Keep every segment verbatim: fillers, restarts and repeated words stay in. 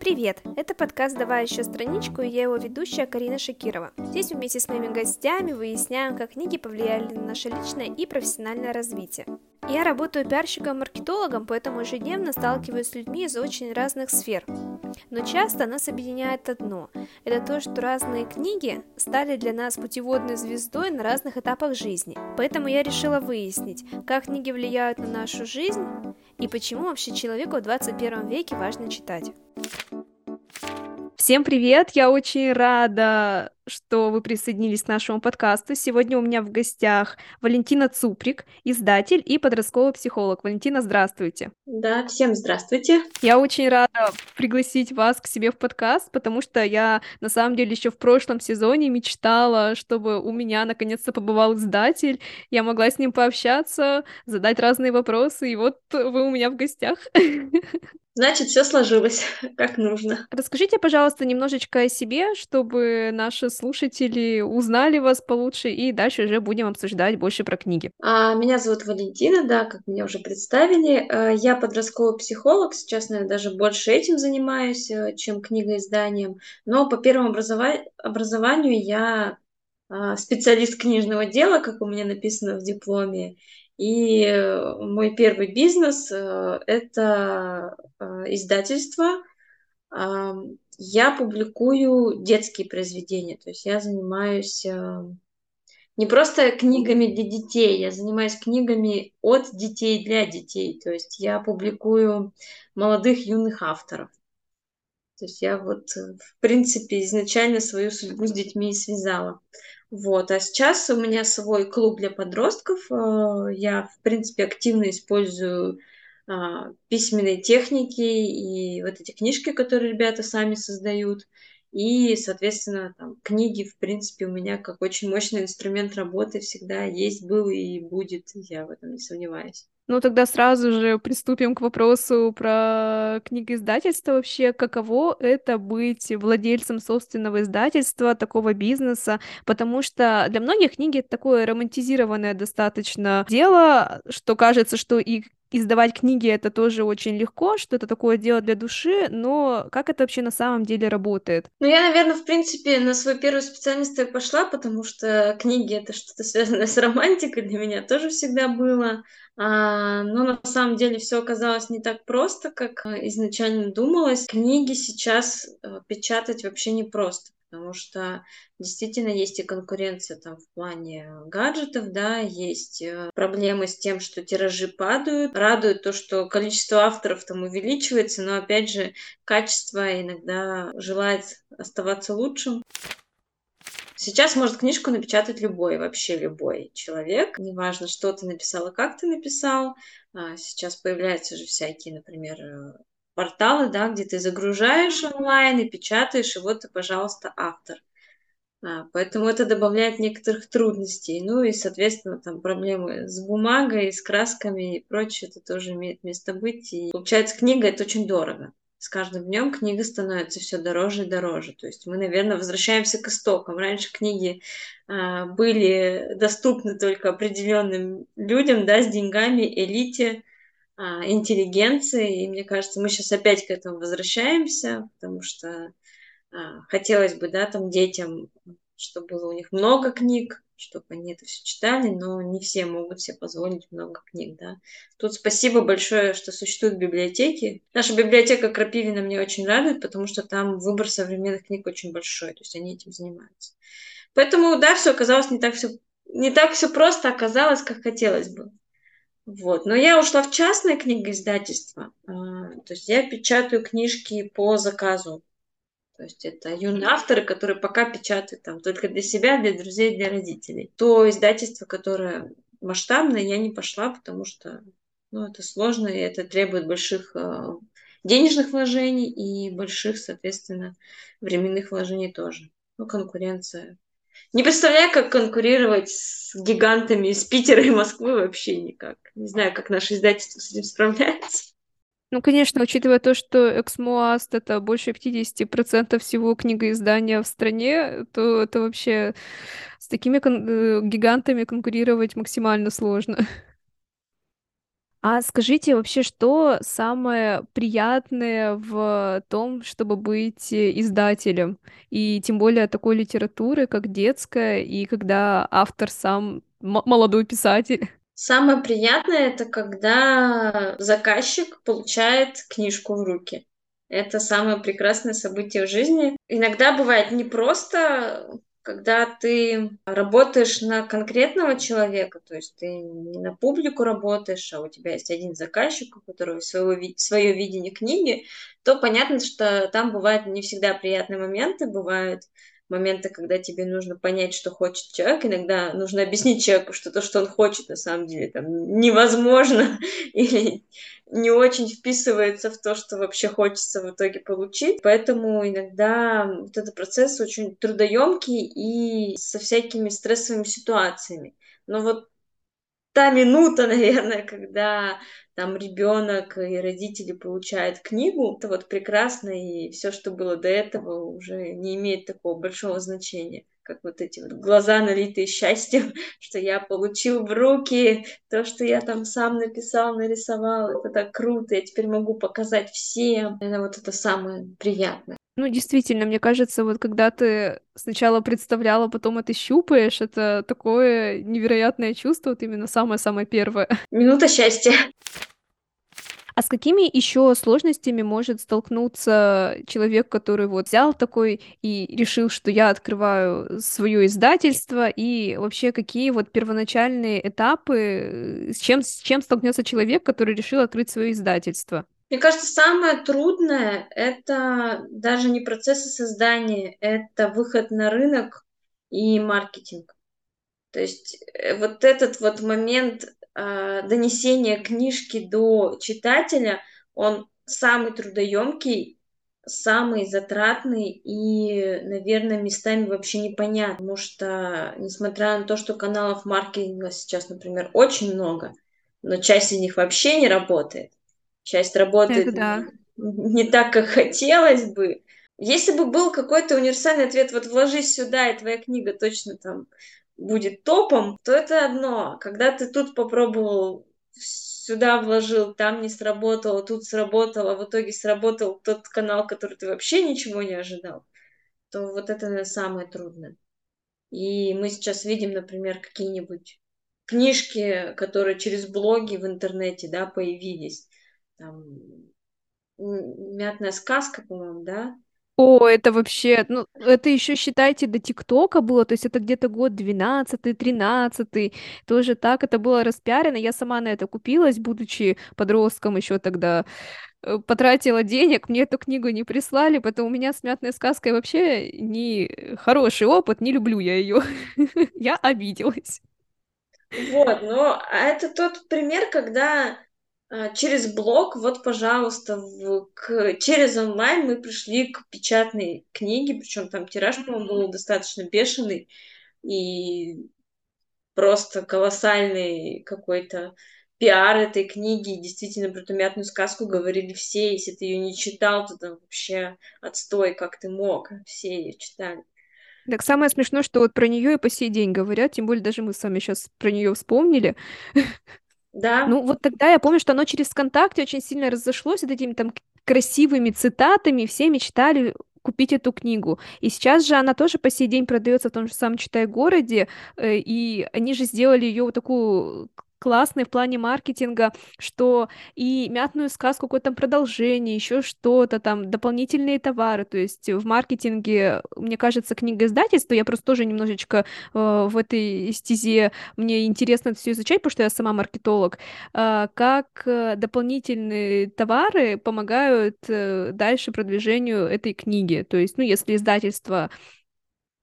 Привет! Это подкаст «Давай ещё страничку», и я его ведущая Карина Шакирова. Здесь вместе с моими гостями выясняем, как книги повлияли на наше личное и профессиональное развитие. Я работаю пиарщиком и маркетологом, поэтому ежедневно сталкиваюсь с людьми из очень разных сфер. Но часто нас объединяет одно – это то, что разные книги стали для нас путеводной звездой на разных этапах жизни. Поэтому я решила выяснить, как книги влияют на нашу жизнь и почему вообще человеку в двадцать первом веке важно читать. Всем привет! Я очень рада, что вы присоединились к нашему подкасту. Сегодня у меня в гостях Валентина Цуприк, издатель и подростковый психолог. Валентина, здравствуйте! Да, всем здравствуйте! Я очень рада пригласить вас к себе в подкаст, потому что я, на самом деле, еще в прошлом сезоне мечтала, чтобы у меня наконец-то побывал издатель, я могла с ним пообщаться, задать разные вопросы, и вот вы у меня в гостях. Значит, все сложилось как нужно. Расскажите, пожалуйста, немножечко о себе, чтобы наши слушатели узнали вас получше, и дальше уже будем обсуждать больше про книги. Меня зовут Валентина, да, как меня уже представили. Я подростковый психолог, сейчас, наверное, даже больше этим занимаюсь, чем книгоизданием. Но по первому образова... образованию я специалист книжного дела, как у меня написано в дипломе. И мой первый бизнес – это издательство. Я публикую детские произведения, то есть я занимаюсь не просто книгами для детей, я занимаюсь книгами от детей для детей, то есть я публикую молодых юных авторов. То есть я вот, в принципе, изначально свою судьбу с детьми связала. Вот, а сейчас у меня свой клуб для подростков. Я, в принципе, активно использую письменные техники и вот эти книжки, которые ребята сами создают. И, соответственно, там, книги, в принципе, у меня как очень мощный инструмент работы всегда есть, был и будет. Я в этом не сомневаюсь. Ну, тогда сразу же приступим к вопросу про книгоиздательство вообще. Каково это быть владельцем собственного издательства, такого бизнеса? Потому что для многих книги это такое романтизированное достаточно дело, что кажется, что и издавать книги это тоже очень легко, что это такое дело для души, но как это вообще на самом деле работает? Ну, я, наверное, в принципе, на свою первую специальность я пошла, потому что книги это что-то связанное с романтикой, для меня тоже всегда было. А, но на самом деле все оказалось не так просто, как изначально думалось. Книги сейчас печатать вообще непросто, потому что действительно есть и конкуренция там в плане гаджетов, да, есть проблемы с тем, что тиражи падают. Радует то, что количество авторов там увеличивается, но опять же качество иногда желает оставаться лучшим. Сейчас может книжку напечатать любой, вообще любой человек. Неважно, что ты написал и как ты написал. Сейчас появляются же всякие, например, порталы, да, где ты загружаешь онлайн и печатаешь, и вот ты, пожалуйста, автор. Поэтому это добавляет некоторых трудностей. Ну и, соответственно, там проблемы с бумагой, с красками и прочее, это тоже имеет место быть. И получается, книга – это очень дорого. С каждым днем книга становится все дороже и дороже. То есть мы, наверное, возвращаемся к истокам. Раньше книги а, были доступны только определенным людям, да, с деньгами, элите, а, интеллигенции. И мне кажется, мы сейчас опять к этому возвращаемся, потому что а, хотелось бы, да, там детям, чтобы было у них много книг, чтобы они это все читали, но не все могут себе позволить много книг, да. Тут спасибо большое, что существуют библиотеки. Наша библиотека Крапивина меня очень радует, потому что там выбор современных книг очень большой, то есть они этим занимаются. Поэтому, да, все оказалось не так все не так все просто оказалось, как хотелось бы. Вот. Но я ушла в частное книгоиздательство, то есть я печатаю книжки по заказу. То есть это юные авторы, которые пока печатают там только для себя, для друзей, для родителей. То издательство, которое масштабное, я не пошла, потому что ну, это сложно, и это требует больших э, денежных вложений и больших, соответственно, временных вложений тоже. Ну, конкуренция. Не представляю, как конкурировать с гигантами из Питера и Москвы вообще никак. Не знаю, как наше издательство с этим справляется. Ну, конечно, учитывая то, что Эксмо АСТ это больше пятьдесят процентов всего книгоиздания в стране, то это вообще с такими кон- гигантами конкурировать максимально сложно. А скажите вообще, что самое приятное в том, чтобы быть э, издателем, и тем более такой литературы, как детская, и когда автор сам м- молодой писатель? Самое приятное — это когда заказчик получает книжку в руки. Это самое прекрасное событие в жизни. Иногда бывает непросто, когда ты работаешь на конкретного человека, то есть ты не на публику работаешь, а у тебя есть один заказчик, у которого свое, свое видение книги, то понятно, что там бывают не всегда приятные моменты, бывают моменты, когда тебе нужно понять, что хочет человек, иногда нужно объяснить человеку, что то, что он хочет, на самом деле там невозможно или не очень вписывается в то, что вообще хочется в итоге получить. Поэтому иногда вот этот процесс очень трудоемкий и со всякими стрессовыми ситуациями. Но вот та минута, наверное, когда там ребенок и родители получают книгу, это вот прекрасно, и все, что было до этого, уже не имеет такого большого значения, как вот эти вот глаза, налитые счастьем, что я получил в руки то, что я там сам написал, нарисовал. Это так круто, я теперь могу показать всем. Наверное, вот это самое приятное. Ну, действительно, мне кажется, вот когда ты сначала представляла, потом это щупаешь, это такое невероятное чувство, вот именно самое-самое первое. Минута счастья. А с какими еще сложностями может столкнуться человек, который вот взял такой и решил, что я открываю свое издательство, и вообще какие вот первоначальные этапы, с чем, с чем столкнется человек, который решил открыть свое издательство? Мне кажется, самое трудное — это даже не процессы создания, это выход на рынок и маркетинг. То есть вот этот вот момент э, донесения книжки до читателя, он самый трудоемкий, самый затратный и, наверное, местами вообще непонятный, потому что, несмотря на то, что каналов маркетинга сейчас, например, очень много, но часть из них вообще не работает. Часть работает да. не так, как хотелось бы. Если бы был какой-то универсальный ответ, вот вложись сюда, и твоя книга точно там будет топом, то это одно. Когда ты тут попробовал, сюда вложил, там не сработало, тут сработало, в итоге сработал тот канал, который ты вообще ничего не ожидал, то вот это, наверное, самое трудное. И мы сейчас видим, например, какие-нибудь книжки, которые через блоги в интернете, да, появились. Там, «Мятная сказка», по-моему, да? О, это вообще, ну, это еще, считайте, до ТикТока было, то есть это где-то год двенадцатый, тринадцатый, тоже так это было распиарено, я сама на это купилась, будучи подростком еще тогда, э, потратила денег, мне эту книгу не прислали, поэтому у меня с «Мятной сказкой» вообще не хороший опыт, не люблю я ее, я обиделась. Вот, ну, а это тот пример, когда... Через блог, вот, пожалуйста, в, к, через онлайн мы пришли к печатной книге, причем там тираж, по-моему, был достаточно бешеный и просто колоссальный какой-то пиар этой книги. Действительно, про эту «Мятную сказку» говорили все, если ты ее не читал, то там вообще отстой, как ты мог, все ее читали. Так самое смешное, что вот про нее и по сей день говорят, тем более даже мы с вами сейчас про нее вспомнили. Да. Ну, вот тогда я помню, что оно через ВКонтакте очень сильно разошлось вот этими там красивыми цитатами, все мечтали купить эту книгу. И сейчас же она тоже по сей день продается в том же самом «Читай-городе», и они же сделали ее вот такую классной в плане маркетинга, что и «Мятную сказку», какое-то там продолжение, еще что-то там, дополнительные товары, то есть в маркетинге, мне кажется, книгоиздательство, я просто тоже немножечко э, в этой стезе, мне интересно все изучать, потому что я сама маркетолог, э, как дополнительные товары помогают э, дальше продвижению этой книги, то есть, ну, если издательство,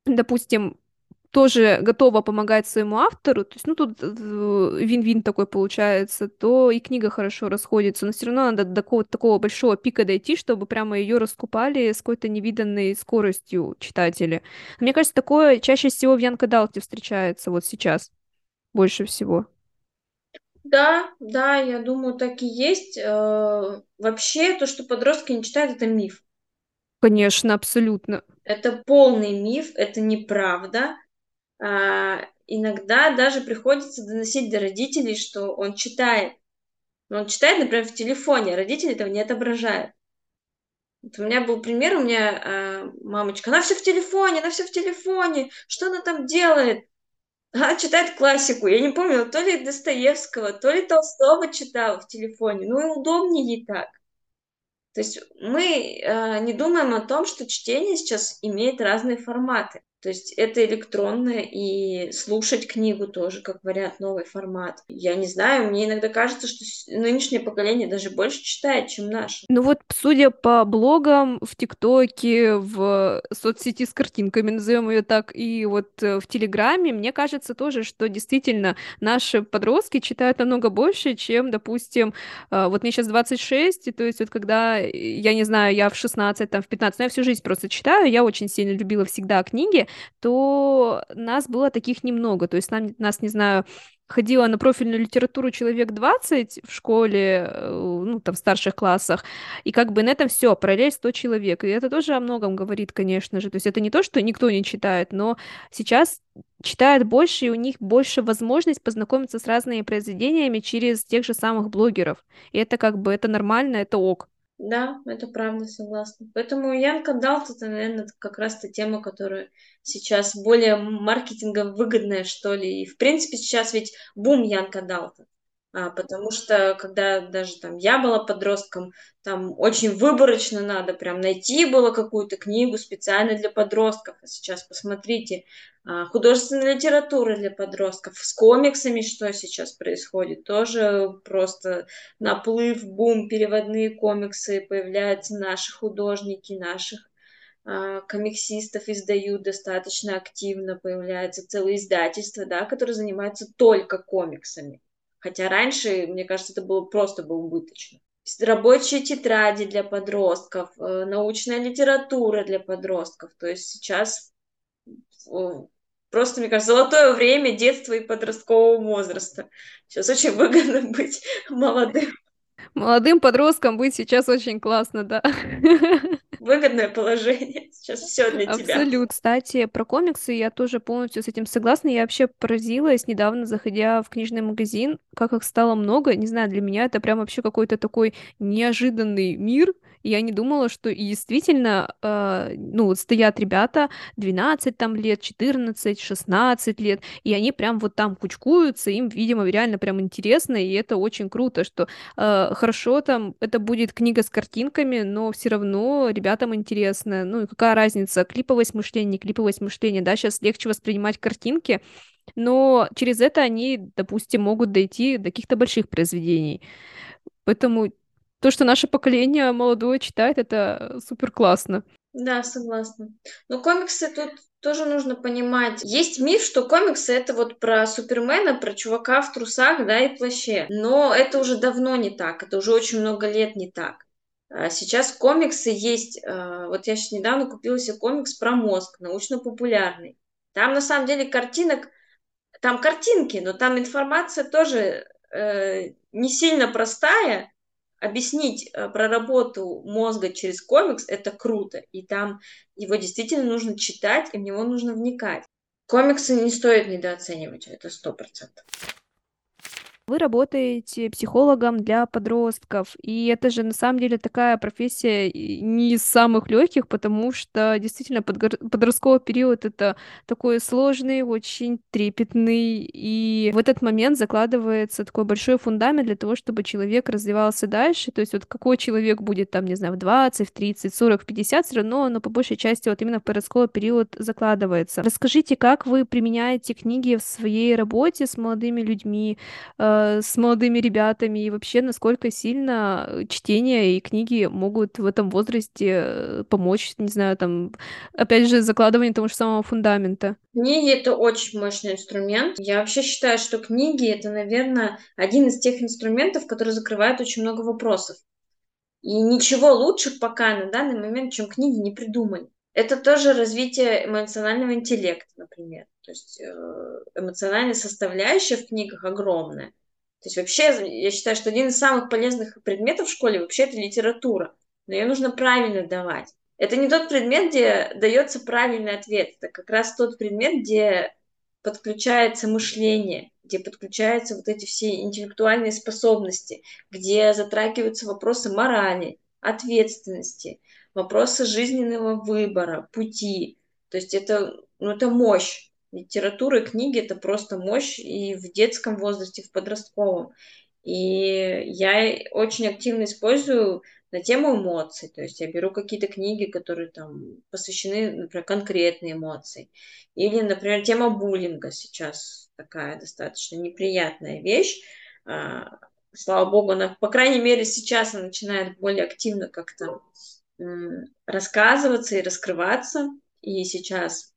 допустим, тоже готова помогать своему автору, то есть, ну, тут вин-вин такой получается, то и книга хорошо расходится, но все равно надо до какого-то такого большого пика дойти, чтобы прямо ее раскупали с какой-то невиданной скоростью читатели. Мне кажется, такое чаще всего в Янкадалте встречается вот сейчас больше всего. Да, да, я думаю, так и есть. Вообще, то, что подростки не читают, это миф. Конечно, абсолютно. Это полный миф, это неправда. А, иногда даже приходится доносить до родителей, что он читает. Но он читает, например, в телефоне, а родители этого не отображают. Вот у меня был пример, у меня э, мамочка, она все в телефоне, она все в телефоне, что она там делает? Она читает классику, я не помню, то ли Достоевского, то ли Толстого читала в телефоне, ну и удобнее ей так. То есть мы э, не думаем о том, что чтение сейчас имеет разные форматы. То есть это электронное, и слушать книгу тоже, как вариант, новый формат. Я не знаю, мне иногда кажется, что нынешнее поколение даже больше читает, чем наше. Ну вот, судя по блогам в ТикТоке, в соцсети с картинками, назовем ее так, и вот в Телеграме, мне кажется тоже, что действительно наши подростки читают намного больше, чем, допустим, вот мне сейчас двадцать шесть, и то есть вот когда, я не знаю, я в шестнадцать, там, в пятнадцать, но я всю жизнь просто читаю, я очень сильно любила всегда книги, то нас было таких немного. То есть нам, нас, не знаю, ходила на профильную литературу человек двадцать в школе, ну, там, в старших классах, и как бы на этом все, параллель сто человек. И это тоже о многом говорит, конечно же. То есть это не то, что никто не читает, но сейчас читают больше, и у них больше возможность познакомиться с разными произведениями через тех же самых блогеров. И это как бы, это нормально, это ок. Да, это правда, согласна. Поэтому Янка Далт, это, наверное, как раз та тема, которая сейчас более маркетингово выгодная, что ли. И, в принципе, сейчас ведь бум Янка Далта. А, потому что, когда даже там я была подростком, там очень выборочно надо прям найти было какую-то книгу специально для подростков. А сейчас посмотрите, а, художественная литература для подростков, с комиксами что сейчас происходит, тоже просто наплыв, бум, переводные комиксы, появляются наши художники, наших а, комиксистов издают достаточно активно, появляются целые издательства, да, которые занимаются только комиксами. Хотя раньше, мне кажется, это было просто бы убыточно. Рабочие тетради для подростков, научная литература для подростков. То есть сейчас просто, мне кажется, золотое время детства и подросткового возраста. Сейчас очень выгодно быть молодым. Молодым подросткам быть сейчас очень классно, да. Выгодное положение. Сейчас все для Абсолют. Тебя. Абсолютно. Кстати, про комиксы я тоже полностью с этим согласна. Я вообще поразилась недавно, заходя в книжный магазин, как их стало много. Не знаю, для меня это прям вообще какой-то такой неожиданный мир. Я не думала, что и действительно, э, ну, стоят ребята двенадцать там лет, четырнадцать, шестнадцать лет, и они прям вот там кучкуются, им, видимо, реально прям интересно, и это очень круто, что э, хорошо там, это будет книга с картинками, но все равно ребятам интересно, ну, и какая разница, клиповость мышления, не клиповость мышления, да, сейчас легче воспринимать картинки, но через это они, допустим, могут дойти до каких-то больших произведений, поэтому... То, что наше поколение молодое читает, это супер классно. Да, согласна. Но комиксы тут тоже нужно понимать. Есть миф, что комиксы это вот про Супермена, про чувака в трусах, да, и плаще. Но это уже давно не так, это уже очень много лет не так. Сейчас комиксы есть, вот я сейчас недавно купила себе комикс про мозг, научно-популярный. Там на самом деле картинок, там картинки, но там информация тоже э, не сильно простая. Объяснить про работу мозга через комикс – это круто, и там его действительно нужно читать, и в него нужно вникать. Комиксы не стоит недооценивать, это сто процентов. Вы работаете психологом для подростков, и это же на самом деле такая профессия не из самых легких, потому что действительно подростковый период это такой сложный, очень трепетный, и в этот момент закладывается такой большой фундамент для того, чтобы человек развивался дальше, то есть вот какой человек будет там, не знаю, в двадцать, в тридцать, в сорок, в пятьдесят, все равно, но по большей части вот именно в подростковый период закладывается. Расскажите, как вы применяете книги в своей работе с молодыми людьми, с молодыми ребятами, и вообще, насколько сильно чтение и книги могут в этом возрасте помочь, не знаю, там, опять же, закладывание того же самого фундамента. Книги — это очень мощный инструмент. Я вообще считаю, что книги — это, наверное, один из тех инструментов, который закрывает очень много вопросов. И ничего лучше пока на данный момент, чем книги, не придумали. Это тоже развитие эмоционального интеллекта, например. То есть эмоциональная составляющая в книгах огромная. То есть вообще, я считаю, что один из самых полезных предметов в школе вообще это литература. Но ее нужно правильно давать. Это не тот предмет, где дается правильный ответ. Это как раз тот предмет, где подключается мышление, где подключаются вот эти все интеллектуальные способности, где затрагиваются вопросы морали, ответственности, вопросы жизненного выбора, пути. То есть это, ну, это мощь. Литература и книги — это просто мощь и в детском возрасте, и в подростковом. И я очень активно использую на тему эмоций. То есть я беру какие-то книги, которые там посвящены, например, конкретной эмоции. Или, например, тема буллинга сейчас такая достаточно неприятная вещь. Слава богу, она, по крайней мере, сейчас она начинает более активно как-то рассказываться и раскрываться. И сейчас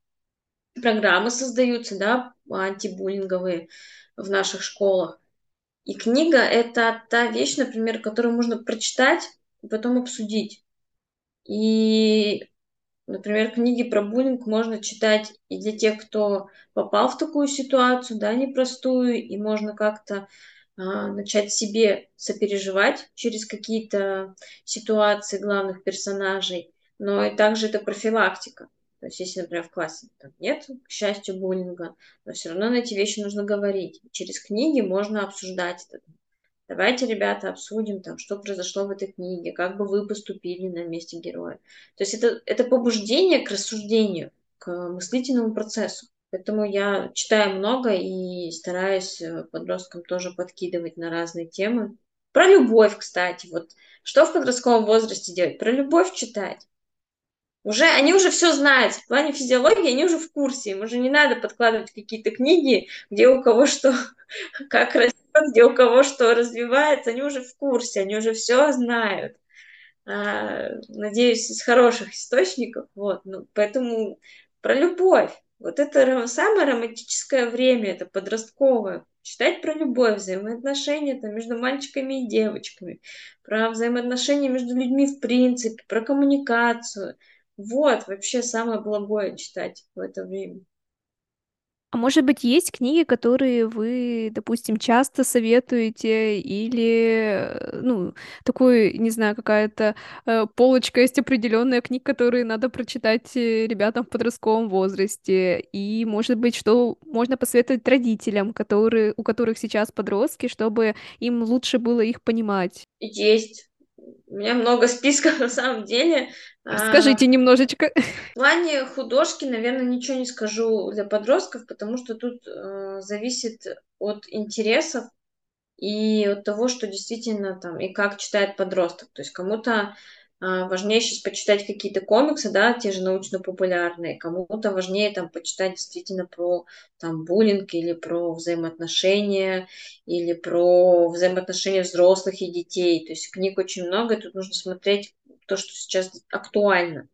программы создаются, да, антибуллинговые в наших школах. И книга — это та вещь, например, которую можно прочитать и потом обсудить. И, например, книги про буллинг можно читать и для тех, кто попал в такую ситуацию, да, непростую, и можно как-то а, начать себе сопереживать через какие-то ситуации главных персонажей. Но и также это профилактика. То есть, если, например, в классе там нет, к счастью, буллинга, но все равно на эти вещи нужно говорить. Через книги можно обсуждать это. Давайте, ребята, обсудим, там, что произошло в этой книге, как бы вы поступили на месте героя. То есть это, это побуждение к рассуждению, к мыслительному процессу. Поэтому я читаю много и стараюсь подросткам тоже подкидывать на разные темы. Про любовь, кстати. Вот что в подростковом возрасте делать? Про любовь читать. Уже, они уже все знают, в плане физиологии они уже в курсе, им уже не надо подкладывать какие-то книги, где у кого что, как растет, где у кого что развивается, они уже в курсе, они уже все знают. А, надеюсь, из хороших источников, вот, ну, поэтому про любовь, вот это самое романтическое время, это подростковое, читать про любовь, взаимоотношения там, между мальчиками и девочками, про взаимоотношения между людьми в принципе, про коммуникацию. Вот, вообще самое благое читать в это время. А может быть, есть книги, которые вы, допустим, часто советуете, или, ну, такой, не знаю, какая-то э, полочка есть определенная книг, которые надо прочитать ребятам в подростковом возрасте, и, может быть, что можно посоветовать родителям, которые, у которых сейчас подростки, чтобы им лучше было их понимать? Есть. У меня много списков на самом деле. Скажите а, немножечко. В плане художки, наверное, ничего не скажу для подростков, потому что тут э, зависит от интересов и от того, что действительно там и как читает подросток. То есть кому-то э, важнее сейчас почитать какие-то комиксы, да, те же научно-популярные, кому-то важнее там почитать действительно про там буллинг или про взаимоотношения, или про взаимоотношения взрослых и детей. То есть книг очень много, и тут нужно смотреть то, что сейчас актуально.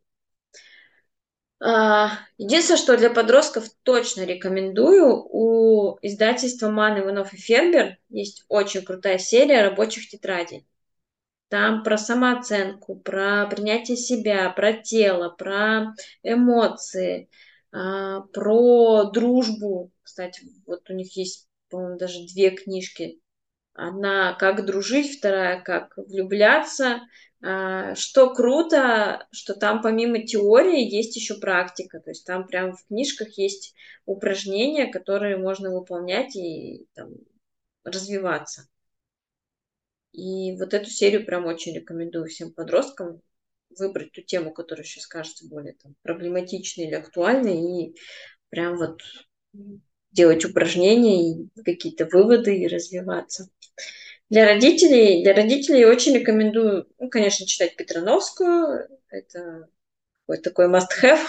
Единственное, что для подростков точно рекомендую, у издательства «Манн Иванов и Фербер» есть очень крутая серия рабочих тетрадей. Там про самооценку, про принятие себя, про тело, про эмоции, про дружбу. Кстати, вот у них есть, по-моему, даже две книжки. Одна «Как дружить», вторая «Как влюбляться». Что круто, что там помимо теории есть еще практика. То есть там прям в книжках есть упражнения, которые можно выполнять и там, развиваться. И вот эту серию прям очень рекомендую всем подросткам выбрать ту тему, которая сейчас кажется более там, проблематичной или актуальной, и прям вот делать упражнения и какие-то выводы и развиваться. Для родителей, для родителей очень рекомендую, ну, конечно, читать Петрановскую, это вот такой must-have.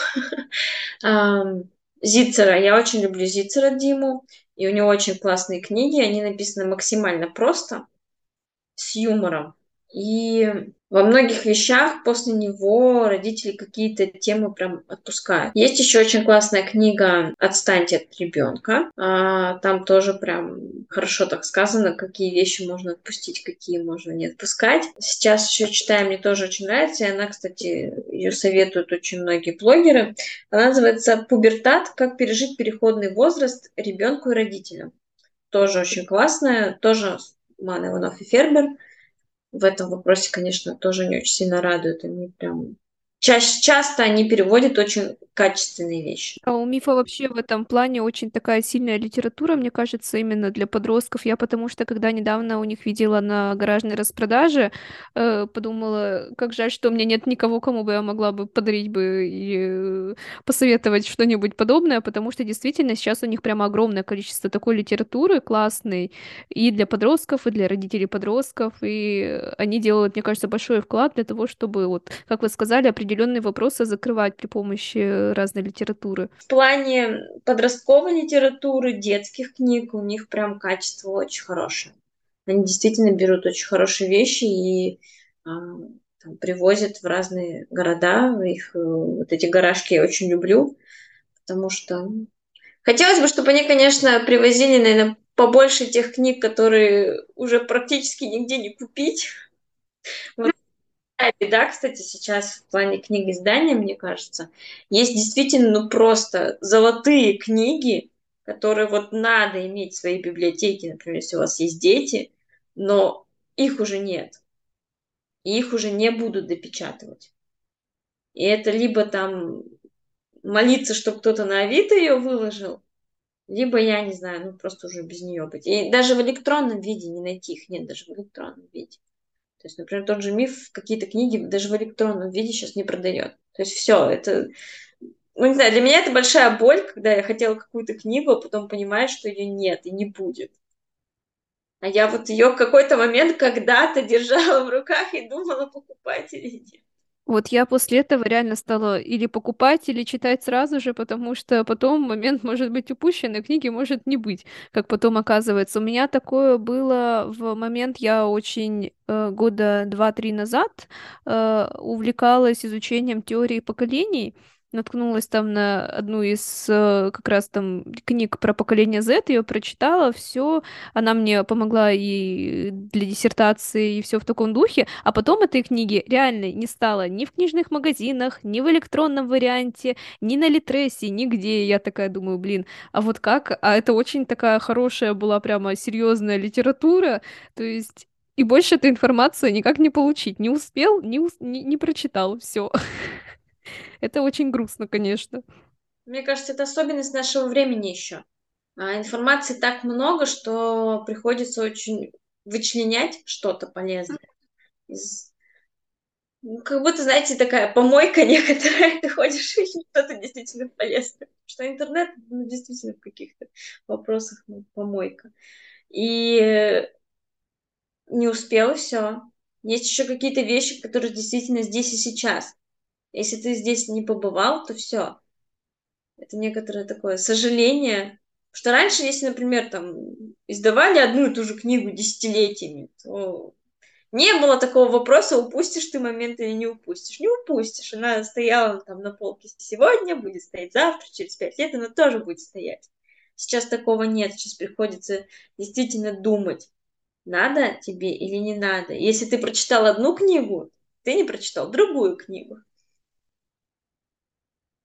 Зитцера, я очень люблю Зитцера Диму, и у него очень классные книги, они написаны максимально просто, с юмором. И во многих вещах после него родители какие-то темы прям отпускают. Есть еще очень классная книга «Отстаньте от ребенка». Там тоже прям хорошо так сказано, какие вещи можно отпустить, какие можно не отпускать. Сейчас еще читаем, мне тоже очень нравится. И она, кстати, ее советуют очень многие блогеры. Она называется «Пубертат. Как пережить переходный возраст ребенку и родителям». Тоже очень классная, тоже Манн Иванов и Фербер. В этом вопросе, конечно, тоже не очень сильно радуют. Они прям... Ча- часто они переводят очень качественные вещи. А у Мифа вообще в этом плане очень такая сильная литература, мне кажется, именно для подростков. Я потому что, когда недавно у них видела на гаражной распродаже, э, подумала, как жаль, что у меня нет никого, кому бы я могла бы подарить бы и э, посоветовать что-нибудь подобное, потому что действительно сейчас у них прямо огромное количество такой литературы классной и для подростков, и для родителей подростков, и они делают, мне кажется, большой вклад для того, чтобы, вот, как вы сказали, определенные вопросы закрывать при помощи разной литературы. В плане подростковой литературы, детских книг у них прям качество очень хорошее. Они действительно берут очень хорошие вещи и там, привозят в разные города. Их вот эти гаражки я очень люблю, потому что хотелось бы, чтобы они, конечно, привозили, наверное, побольше тех книг, которые уже практически нигде не купить. Вот. Да, кстати, сейчас в плане книг издания, мне кажется, есть действительно ну, просто золотые книги, которые вот надо иметь в своей библиотеке, например, если у вас есть дети, но их уже нет. И их уже не будут допечатывать. И это либо там молиться, чтобы кто-то на Авито ее выложил, либо, я не знаю, ну просто уже без нее быть. И даже в электронном виде не найти их, нет, даже в электронном виде. То есть, например, тот же Миф, какие-то книги даже в электронном виде сейчас не продает. То есть все, это... Ну, не знаю, для меня это большая боль, когда я хотела какую-то книгу, а потом понимаю, что ее нет и не будет. А я вот ее в какой-то момент когда-то держала в руках и думала, покупать или нет. Вот я после этого реально стала или покупать, или читать сразу же, потому что потом момент может быть упущен, и книги может не быть, как потом оказывается. У меня такое было в момент, я очень э, года два-три назад э, увлекалась изучением теории поколений, наткнулась там на одну из как раз там книг про поколение зет, ее прочитала, все, она мне помогла и для диссертации, и все в таком духе, а потом этой книги реально не стало ни в книжных магазинах, ни в электронном варианте, ни на Литресе, нигде. Я такая думаю, блин, а вот как? А это очень такая хорошая была прямо серьезная литература, то есть и больше эту информацию никак не получить, не успел, не, ус... не, не прочитал, все. Это очень грустно, конечно. Мне кажется, это особенность нашего времени еще. Информации так много, что приходится очень вычленять что-то полезное. Из... Ну, как будто, знаете, такая помойка некоторая. Ты ходишь и что-то действительно полезное. Потому что интернет ну, действительно в каких-то вопросах ну, помойка. И не успела, все. Есть еще какие-то вещи, которые действительно здесь и сейчас. Если ты здесь не побывал, то все. Это некоторое такое сожаление. Потому что раньше, если, например, там, издавали одну и ту же книгу десятилетиями, то не было такого вопроса, упустишь ты момент или не упустишь. Не упустишь. Она стояла там на полке сегодня, будет стоять завтра, через пять лет она тоже будет стоять. Сейчас такого нет. Сейчас приходится действительно думать, надо тебе или не надо. Если ты прочитал одну книгу, ты не прочитал другую книгу.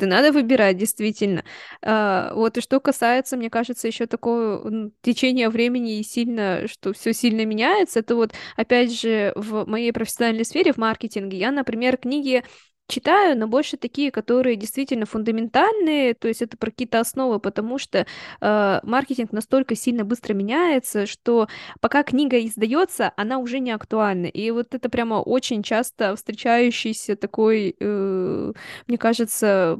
Надо выбирать, действительно. А, вот и что касается, мне кажется, еще такого течения времени и сильно, что все сильно меняется, это вот, опять же, в моей профессиональной сфере, в маркетинге, я, например, книги читаю, но больше такие, которые действительно фундаментальные, то есть это про какие-то основы, потому что э, маркетинг настолько сильно быстро меняется, что пока книга издается, она уже не актуальна. И вот это прямо очень часто встречающийся такой, э, мне кажется,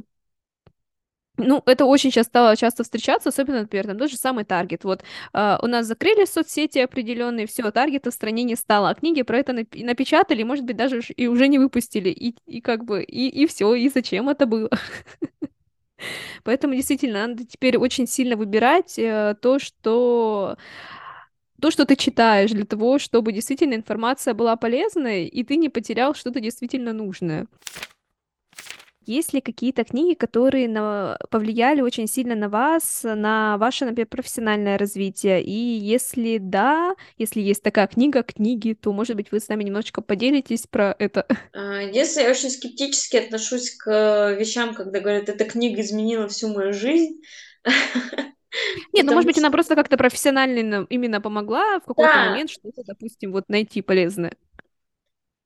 ну, это очень сейчас стало часто встречаться, особенно, например, там тот же самый таргет. Вот э, у нас закрыли соцсети определенные, все, таргета в стране не стало, а книги про это нап- напечатали, может быть, даже и уже не выпустили, и, и как бы, и, и все, и зачем это было? Поэтому, действительно, надо теперь очень сильно выбирать то, что... то, что ты читаешь, для того, чтобы действительно информация была полезной, и ты не потерял что-то действительно нужное. Есть ли какие-то книги, которые на... повлияли очень сильно на вас, на ваше, например, профессиональное развитие? И если да, если есть такая книга, книги, то, может быть, вы с нами немножечко поделитесь про это? Если я очень скептически отношусь к вещам, когда говорят, эта книга изменила всю мою жизнь. Нет, ну, может быть, она просто как-то профессионально именно помогла в какой-то момент что-то, допустим, вот найти полезное.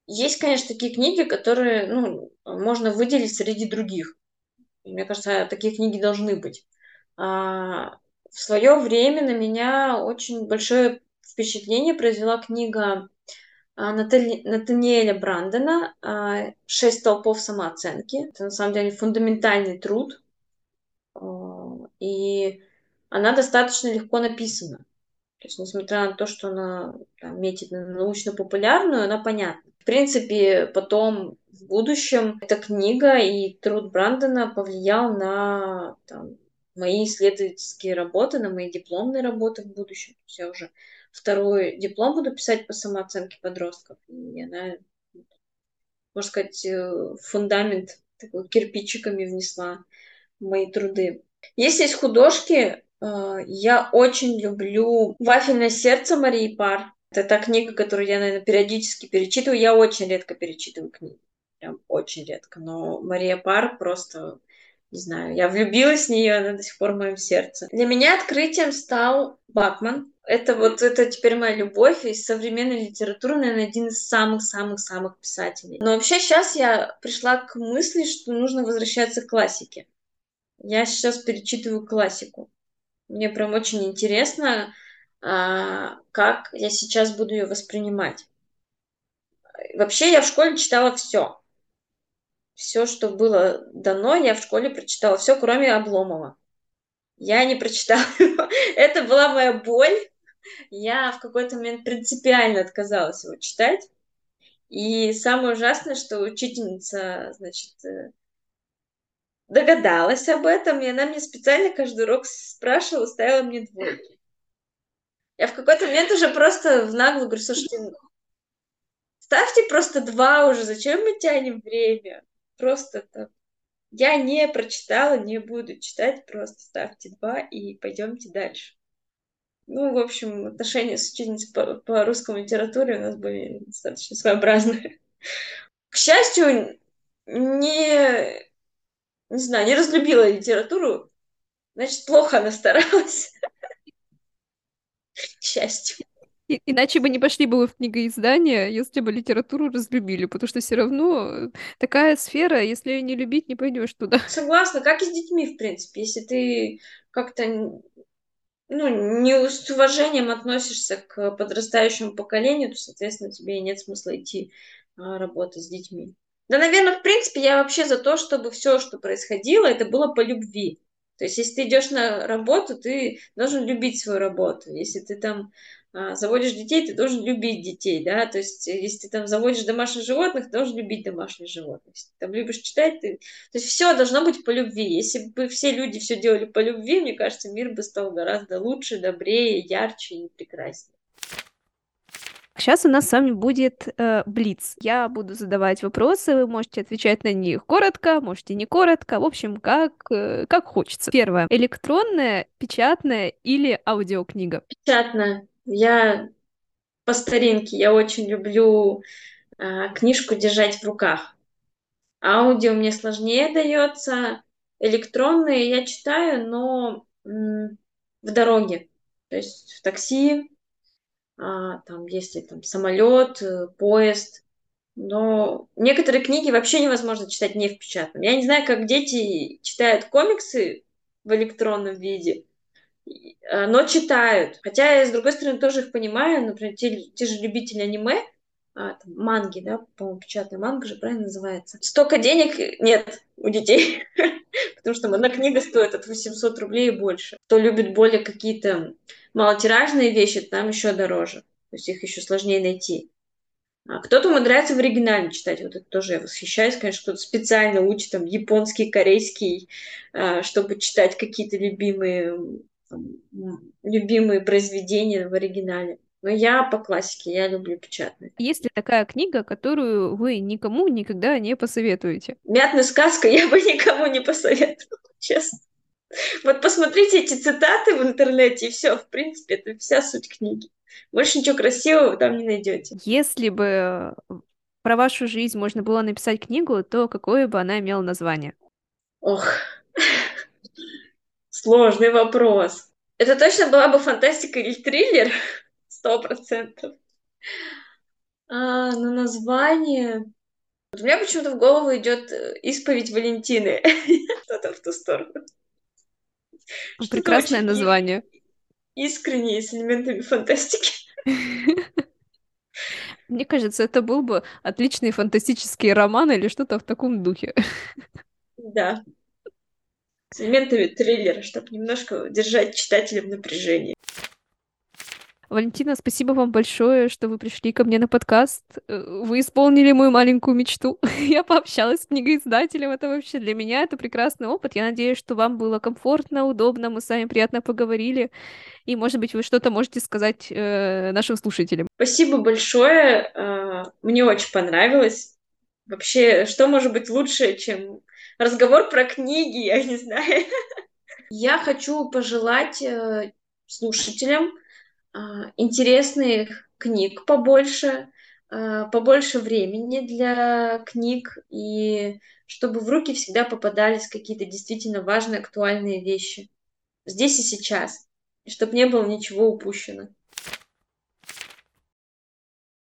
Есть, конечно, такие книги, которые ну, можно выделить среди других. Мне кажется, такие книги должны быть. А, в свое время на меня очень большое впечатление произвела книга Натали... Натаниэля Брандена «Шесть толпов самооценки». Это на самом деле фундаментальный труд, и она достаточно легко написана. То есть, несмотря на то, что она там метит на научно-популярную, она понятна. В принципе, потом, в будущем, эта книга и труд Брандена повлиял на там, мои исследовательские работы, на мои дипломные работы в будущем. То есть я уже второй диплом буду писать по самооценке подростков. И она, можно сказать, фундамент такой, кирпичиками внесла в мои труды. Если есть художки... Я очень люблю «Вафельное сердце» Марии Пар. Это та книга, которую я, наверное, периодически перечитываю. Я очень редко перечитываю книги. Прям очень редко. Но Мария Пар просто, не знаю, я влюбилась в нее, она до сих пор в моем сердце. Для меня открытием стал Бакман. Это вот, это теперь моя любовь. Из современной литературы, наверное, один из самых-самых-самых писателей. Но вообще сейчас я пришла к мысли, что нужно возвращаться к классике. Я сейчас перечитываю классику. Мне прям очень интересно, как я сейчас буду ее воспринимать. Вообще я в школе читала все. Все, что было дано, я в школе прочитала. Все, кроме Обломова. Я не прочитала его. Это была моя боль. Я в какой-то момент принципиально отказалась его читать. И самое ужасное, что учительница, значит... догадалась об этом, и она мне специально каждый урок спрашивала, ставила мне двойки. Я в какой-то момент уже просто в наглую говорю: слушайте, ставьте просто два уже, зачем мы тянем время? Просто там, я не прочитала, не буду читать, просто ставьте два и пойдемте дальше. Ну, в общем, отношения с учительницей по, по русской литературе у нас были достаточно своеобразные. К счастью, не... Не знаю, не разлюбила литературу, значит, плохо она старалась. К счастью. И, иначе бы не пошли бы вы в книгоиздание, если бы литературу разлюбили, потому что все равно такая сфера, если ее не любить, не пойдешь туда. Согласна, как и с детьми, в принципе. Если ты как-то ну, не с уважением относишься к подрастающему поколению, то, соответственно, тебе нет смысла идти работать с детьми. Да, наверное, в принципе, я вообще за то, чтобы все, что происходило, это было по любви. То есть, если ты идешь на работу, ты должен любить свою работу. Если ты там а, заводишь детей, ты должен любить детей, да. То есть, если ты там заводишь домашних животных, ты должен любить домашних животных. Если ты там любишь читать, ты... то есть все должно быть по любви. Если бы все люди все делали по любви, мне кажется, мир бы стал гораздо лучше, добрее, ярче и прекраснее. Сейчас у нас с вами будет э, блиц. Я буду задавать вопросы, вы можете отвечать на них коротко, можете не коротко, в общем, как, э, как хочется. Первое. Электронная, печатная или аудиокнига? Печатная. Я по старинке, я очень люблю э, книжку держать в руках. Аудио мне сложнее дается. Электронные я читаю, но м- в дороге, то есть в такси. А, там, если там самолет, поезд. Но некоторые книги вообще невозможно читать не в печатном. Я не знаю, как дети читают комиксы в электронном виде, но читают. Хотя я, с другой стороны, тоже их понимаю. Например, те, те же любители аниме, а, там, манги, да, по-моему, печатная манга же правильно называется. Столько денег нет у детей, потому что одна книга стоит от восемьсот рублей и больше. Кто любит более какие-то малотиражные вещи, там еще дороже. То есть их еще сложнее найти. А кто-то ему нравится в оригинале читать. Вот это тоже я восхищаюсь. Конечно, кто-то специально учит там японский, корейский, чтобы читать какие-то любимые, там, любимые произведения в оригинале. Но я по классике, я люблю печатные. Есть ли такая книга, которую вы никому никогда не посоветуете? «Мятную сказку» я бы никому не посоветовала, честно. Вот посмотрите эти цитаты в интернете, и все, в принципе, это вся суть книги. Больше ничего красивого вы там не найдете. Если бы про вашу жизнь можно было написать книгу, то какое бы она имела название? Ох, сложный вопрос. Это точно была бы фантастика или триллер? Сто процентов. А, но название... У меня почему-то в голову идет «Исповедь Валентины». Что-то в ту сторону. Прекрасное название. Искренне и с элементами фантастики. Мне кажется, это был бы отличный фантастический роман или что-то в таком духе. Да. С элементами триллера, чтобы немножко держать читателя в напряжении. Валентина, спасибо вам большое, что вы пришли ко мне на подкаст. Вы исполнили мою маленькую мечту. Я пообщалась с книгоиздателем. Это вообще для меня это прекрасный опыт. Я надеюсь, что вам было комфортно, удобно. Мы с вами приятно поговорили. И, может быть, вы что-то можете сказать э, нашим слушателям. Спасибо большое. Мне очень понравилось. Вообще, что может быть лучше, чем разговор про книги? Я не знаю. Я хочу пожелать слушателям интересных книг побольше, побольше времени для книг, и чтобы в руки всегда попадались какие-то действительно важные, актуальные вещи здесь и сейчас, и чтобы не было ничего упущено.